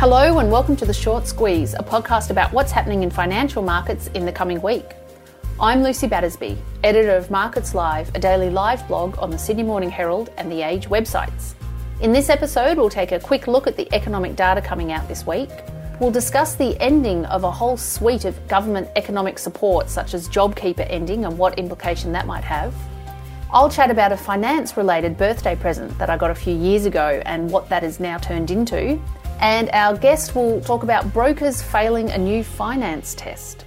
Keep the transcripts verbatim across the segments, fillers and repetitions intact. Hello and welcome to The Short Squeeze, a podcast about what's happening in financial markets in the coming week. I'm Lucy Battersby, editor of Markets Live, a daily live blog on the Sydney Morning Herald and The Age websites. In this episode, we'll take a quick look at the economic data coming out this week. We'll discuss the ending of a whole suite of government economic support, such as JobKeeper ending and what implication that might have. I'll chat about a finance-related birthday present that I got a few years ago and what that is now turned into. And our guest will talk about brokers failing a new finance test.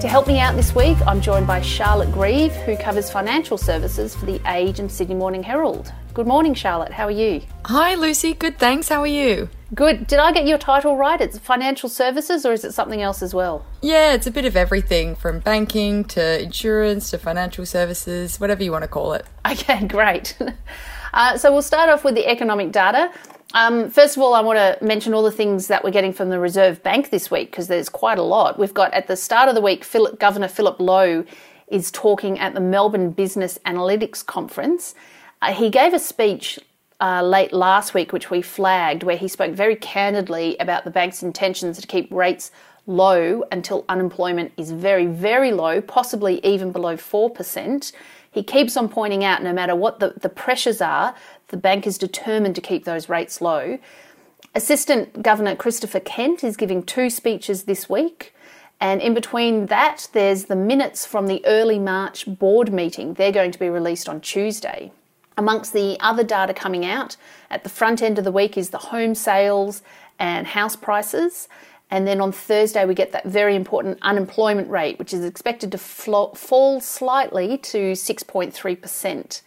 To help me out this week, I'm joined by Charlotte Grieve, who covers financial services for The Age and Sydney Morning Herald. Good morning, Charlotte. How are you? Hi, Lucy. Good, thanks. How are you? Good. Did I get your title right? It's financial services, or is it something else as well? Yeah, it's a bit of everything, from banking to insurance to financial services, whatever you want to call it. Okay, great. uh, so we'll start off with the economic data. Um, first of all, I want to mention all the things that we're getting from the Reserve Bank this week, because there's quite a lot. We've got, at the start of the week, Philip, Governor Philip Lowe is talking at the Melbourne Business Analytics Conference. Uh, he gave a speech Uh, late last week, which we flagged, where he spoke very candidly about the bank's intentions to keep rates low until unemployment is very, very low, possibly even below four percent. He keeps on pointing out no matter what the, the pressures are, the bank is determined to keep those rates low. Assistant Governor Christopher Kent is giving two speeches this week. And in between that, there's the minutes from the early March board meeting. They're going to be released on Tuesday. Amongst the other data coming out at the front end of the week is the home sales and house prices. And then on Thursday, we get that very important unemployment rate, which is expected to flo- fall slightly to six point three percent.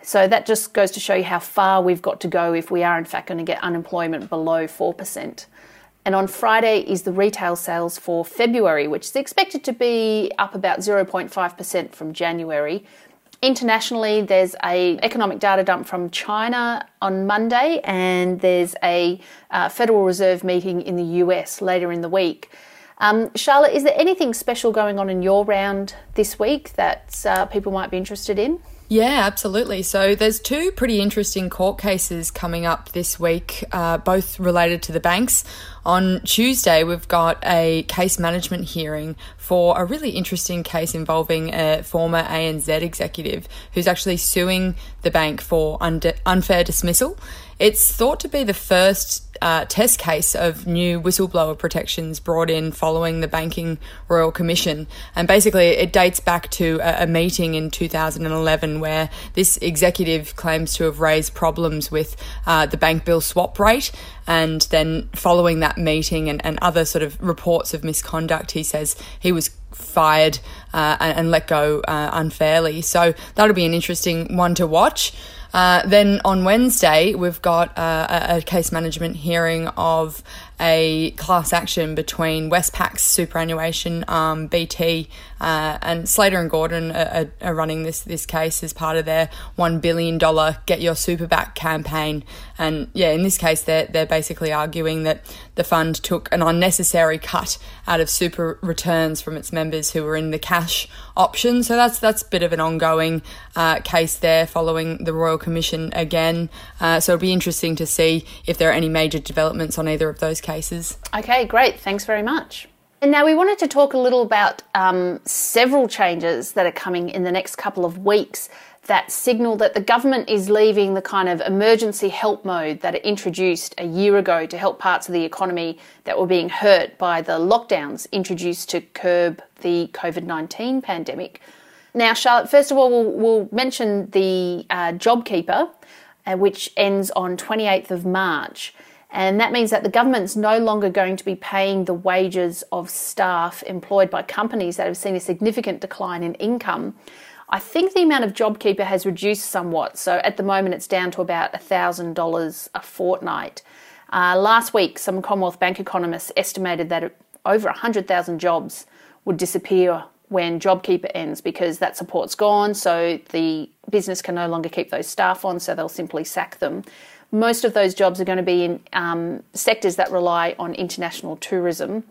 So that just goes to show you how far we've got to go if we are in fact going to get unemployment below four percent. And on Friday is the retail sales for February, which is expected to be up about zero point five percent from January. Internationally, there's an economic data dump from China on Monday, and there's a uh, Federal Reserve meeting in the U S later in the week. Um, Charlotte, is there anything special going on in your round this week that uh, people might be interested in? Yeah, absolutely. So there's two pretty interesting court cases coming up this week, uh, both related to the banks. On Tuesday, we've got a case management hearing for a really interesting case involving a former A N Z executive who's actually suing the bank for under, unfair dismissal. It's thought to be the first uh, test case of new whistleblower protections brought in following the Banking Royal Commission. And basically, it dates back to a, a meeting in two thousand eleven where this executive claims to have raised problems with uh, the bank bill swap rate. And then following that meeting and, and other sort of reports of misconduct, he says he was fired uh, and, and let go uh, unfairly. So that'll be an interesting one to watch. Uh, then on Wednesday, we've got uh, a case management hearing of a class action between Westpac's superannuation arm, um, B T, uh, and Slater and Gordon are, are running this, this case as part of their one billion dollars Get Your Super Back campaign. And yeah, in this case, they're, they're basically arguing that the fund took an unnecessary cut out of super returns from its members who were in the cash option. So that's that's a bit of an ongoing uh, case there following the Royal Commission again. Uh, so it'll be interesting to see if there are any major developments on either of those cases. Okay, great. Thanks very much. And now we wanted to talk a little about um, several changes that are coming in the next couple of weeks that signal that the government is leaving the kind of emergency help mode that it introduced a year ago to help parts of the economy that were being hurt by the lockdowns introduced to curb the COVID nineteen pandemic. Now, Charlotte, first of all, we'll, we'll mention the uh, JobKeeper, uh, which ends on twenty-eighth of March. And that means that the government's no longer going to be paying the wages of staff employed by companies that have seen a significant decline in income. I think the amount of JobKeeper has reduced somewhat. So at the moment, it's down to about one thousand dollars a fortnight. Uh, last week, some Commonwealth Bank economists estimated that over one hundred thousand jobs would disappear when JobKeeper ends because that support's gone. So the business can no longer keep those staff on, so they'll simply sack them. Most of those jobs are going to be in um, sectors that rely on international tourism.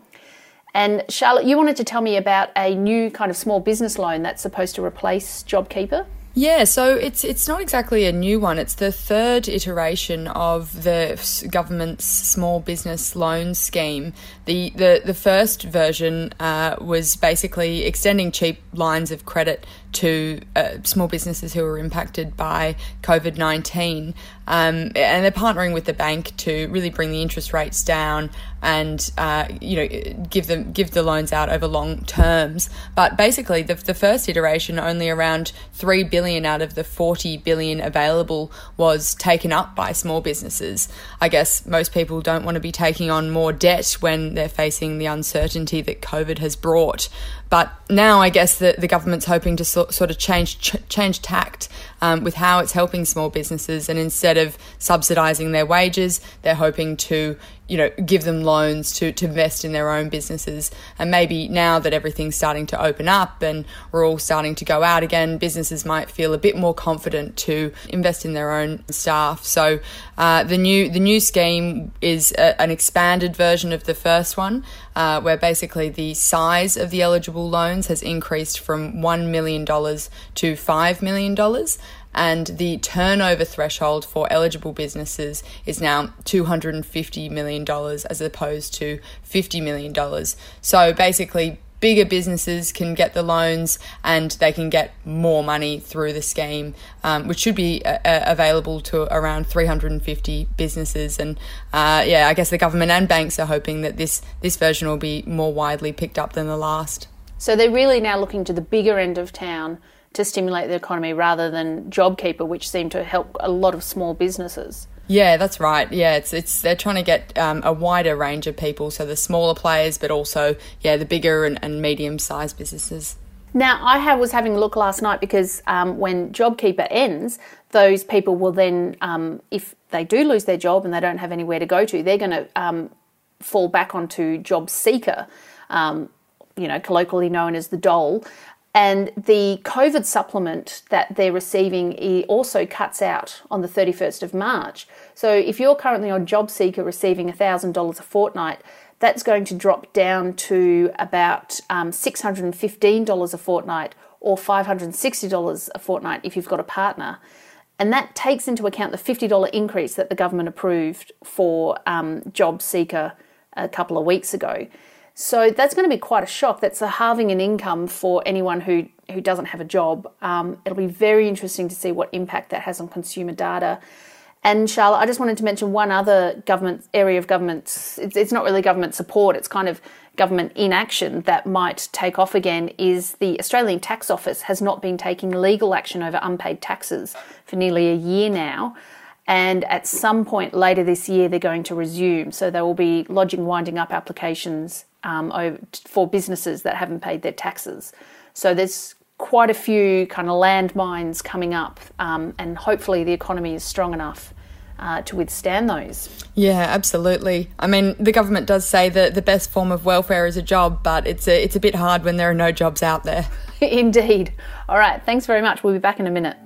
And Charlotte, you wanted to tell me about a new kind of small business loan that's supposed to replace JobKeeper? Yeah, so it's it's not exactly a new one. It's the third iteration of the government's small business loan scheme. The the, the first version uh, was basically extending cheap lines of credit to uh, small businesses who were impacted by COVID nineteen. Um, and they're partnering with the bank to really bring the interest rates down and, uh, you know, give them give the loans out over long terms. But basically, the, the first iteration, only around three billion dollars out of the forty billion dollars available was taken up by small businesses. I guess most people don't want to be taking on more debt when they're facing the uncertainty that COVID has brought. But now I guess the, the government's hoping to so, sort of change ch- change tact um, with how it's helping small businesses, and instead of subsidising their wages, they're hoping to, you know, give them loans to, to invest in their own businesses. And maybe now that everything's starting to open up and we're all starting to go out again, businesses might feel a bit more confident to invest in their own staff. So uh, the new the new scheme is a, an expanded version of the first one, uh, where basically the size of the eligible loans has increased from one million dollars to five million dollars. And the turnover threshold for eligible businesses is now two hundred fifty million dollars as opposed to fifty million dollars. So basically, bigger businesses can get the loans and they can get more money through the scheme, um, which should be uh, available to around three hundred fifty businesses. And uh, yeah, I guess the government and banks are hoping that this, this version will be more widely picked up than the last. So they're really now looking to the bigger end of town to stimulate the economy rather than JobKeeper, which seemed to help a lot of small businesses. Yeah, that's right. Yeah, it's it's they're trying to get um, a wider range of people, so the smaller players, but also, yeah, the bigger and, and medium-sized businesses. Now, I have, was having a look last night because um, when JobKeeper ends, those people will then, um, if they do lose their job and they don't have anywhere to go to, they're going to um, fall back onto JobSeeker, um, you know, colloquially known as the dole. And the COVID supplement that they're receiving also cuts out on the thirty-first of March. So if you're currently on JobSeeker receiving one thousand dollars a fortnight, that's going to drop down to about um, six hundred fifteen dollars a fortnight or five hundred sixty dollars a fortnight if you've got a partner. And that takes into account the fifty dollars increase that the government approved for um, JobSeeker a couple of weeks ago. So that's going to be quite a shock. That's a halving in income for anyone who, who doesn't have a job. Um, it'll be very interesting to see what impact that has on consumer data. And Charlotte, I just wanted to mention one other government area of government. It's, it's not really government support. It's kind of government inaction that might take off again is the Australian Tax Office has not been taking legal action over unpaid taxes for nearly a year now. And at some point later this year, they're going to resume. So they will be lodging winding up applications um, over, for businesses that haven't paid their taxes. So there's quite a few kind of landmines coming up, um, and hopefully the economy is strong enough Uh, to withstand those. Yeah, absolutely. I mean, the government does say that the best form of welfare is a job, but it's a, it's a bit hard when there are no jobs out there. Indeed. All right, thanks very much. We'll be back in a minute.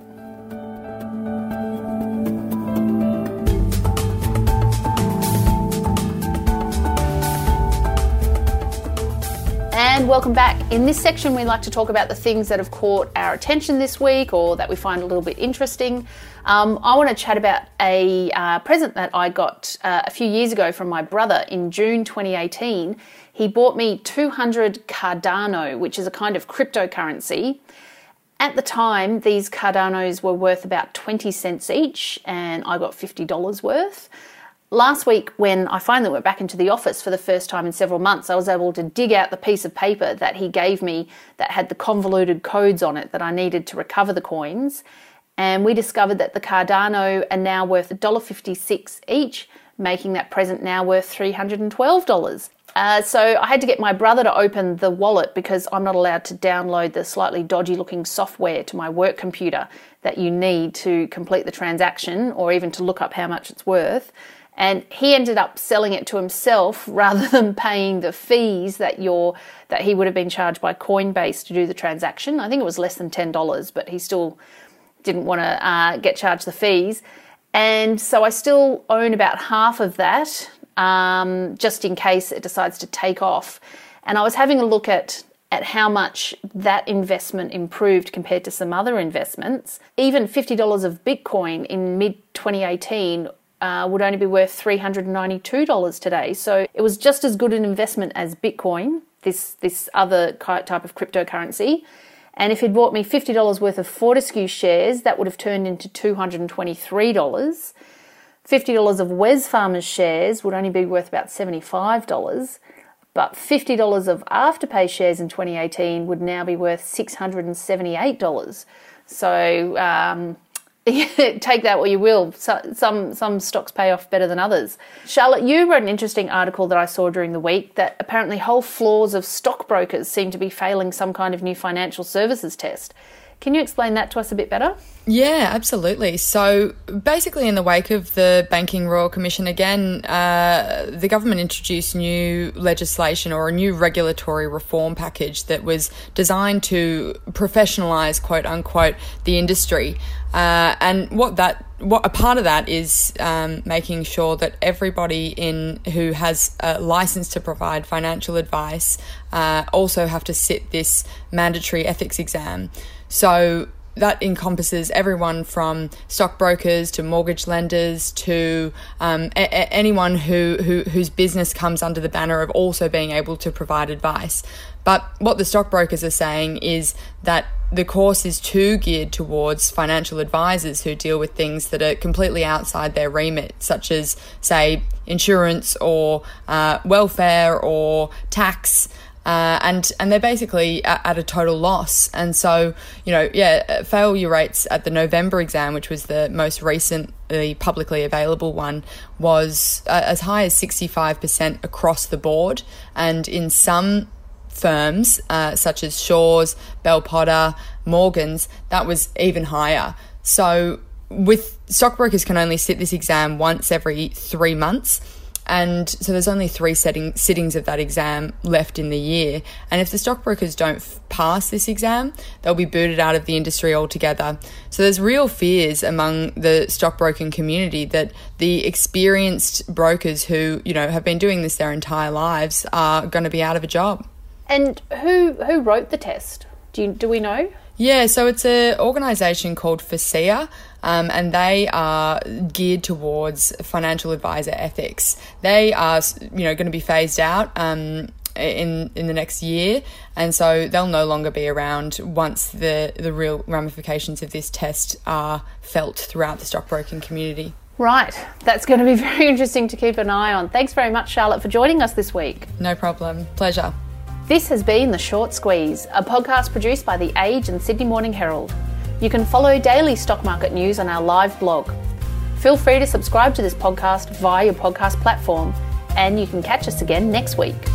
And welcome back. In this section, we like to talk about the things that have caught our attention this week or that we find a little bit interesting. Um, I want to chat about a uh, present that I got uh, a few years ago from my brother in June twenty eighteen. He bought me two hundred Cardano, which is a kind of cryptocurrency. At the time, these Cardanos were worth about twenty cents each, and I got fifty dollars worth. Last week, when I finally went back into the office for the first time in several months, I was able to dig out the piece of paper that he gave me that had the convoluted codes on it that I needed to recover the coins. And we discovered that the Cardano are now worth one dollar fifty-six each, making that present now worth three hundred twelve dollars. Uh, so I had to get my brother to open the wallet because I'm not allowed to download the slightly dodgy looking software to my work computer that you need to complete the transaction or even to look up how much it's worth. And he ended up selling it to himself rather than paying the fees that your that he would have been charged by Coinbase to do the transaction. I think it was less than ten dollars, but he still didn't want to uh, get charged the fees. And so I still own about half of that, um, just in case it decides to take off. And I was having a look at at how much that investment improved compared to some other investments. Even fifty dollars of Bitcoin in mid twenty eighteen uh, would only be worth three hundred ninety-two dollars today. So it was just as good an investment as Bitcoin, this, this other type of cryptocurrency. And if he'd bought me fifty dollars worth of Fortescue shares, that would have turned into two hundred twenty-three dollars. fifty dollars of Wesfarmers shares would only be worth about seventy-five dollars. But fifty dollars of Afterpay shares in twenty eighteen would now be worth six hundred seventy-eight dollars. So um, take that what you will. So, some, some stocks pay off better than others. Charlotte, you wrote an interesting article that I saw during the week that apparently whole floors of stockbrokers seem to be failing some kind of new financial services test. Can you explain that to us a bit better? Yeah, absolutely. So basically in the wake of the Banking Royal Commission, again, uh, the government introduced new legislation or a new regulatory reform package that was designed to professionalise, quote unquote, the industry. Uh, and what that, what a part of that is um, making sure that everybody in who has a license to provide financial advice uh, also have to sit this mandatory ethics exam. So that encompasses everyone from stockbrokers to mortgage lenders to um, a- a- anyone who, who whose business comes under the banner of also being able to provide advice. But what the stockbrokers are saying is that the course is too geared towards financial advisors who deal with things that are completely outside their remit, such as, say, insurance or uh, welfare or tax, uh, and and they're basically at, at a total loss. And so, you know, yeah, failure rates at the November exam, which was the most recently publicly available one, was uh, as high as sixty-five percent across the board, and in some firms uh, such as Shaw's, Bell Potter, Morgan's, that was even higher. So with stockbrokers can only sit this exam once every three months. And so there's only three setting, sittings of that exam left in the year. And if the stockbrokers don't f- pass this exam, they'll be booted out of the industry altogether. So there's real fears among the stockbroking community that the experienced brokers who, you know, have been doing this their entire lives are going to be out of a job. And who who wrote the test? Do you, do we know? Yeah, so it's an organisation called FASEA, um, and they are geared towards financial advisor ethics. They are, you know, going to be phased out um, in in the next year, and so they'll no longer be around once the the real ramifications of this test are felt throughout the stockbroking community. Right, that's going to be very interesting to keep an eye on. Thanks very much, Charlotte, for joining us this week. No problem, pleasure. This has been The Short Squeeze, a podcast produced by The Age and Sydney Morning Herald. You can follow daily stock market news on our live blog. Feel free to subscribe to this podcast via your podcast platform, and you can catch us again next week.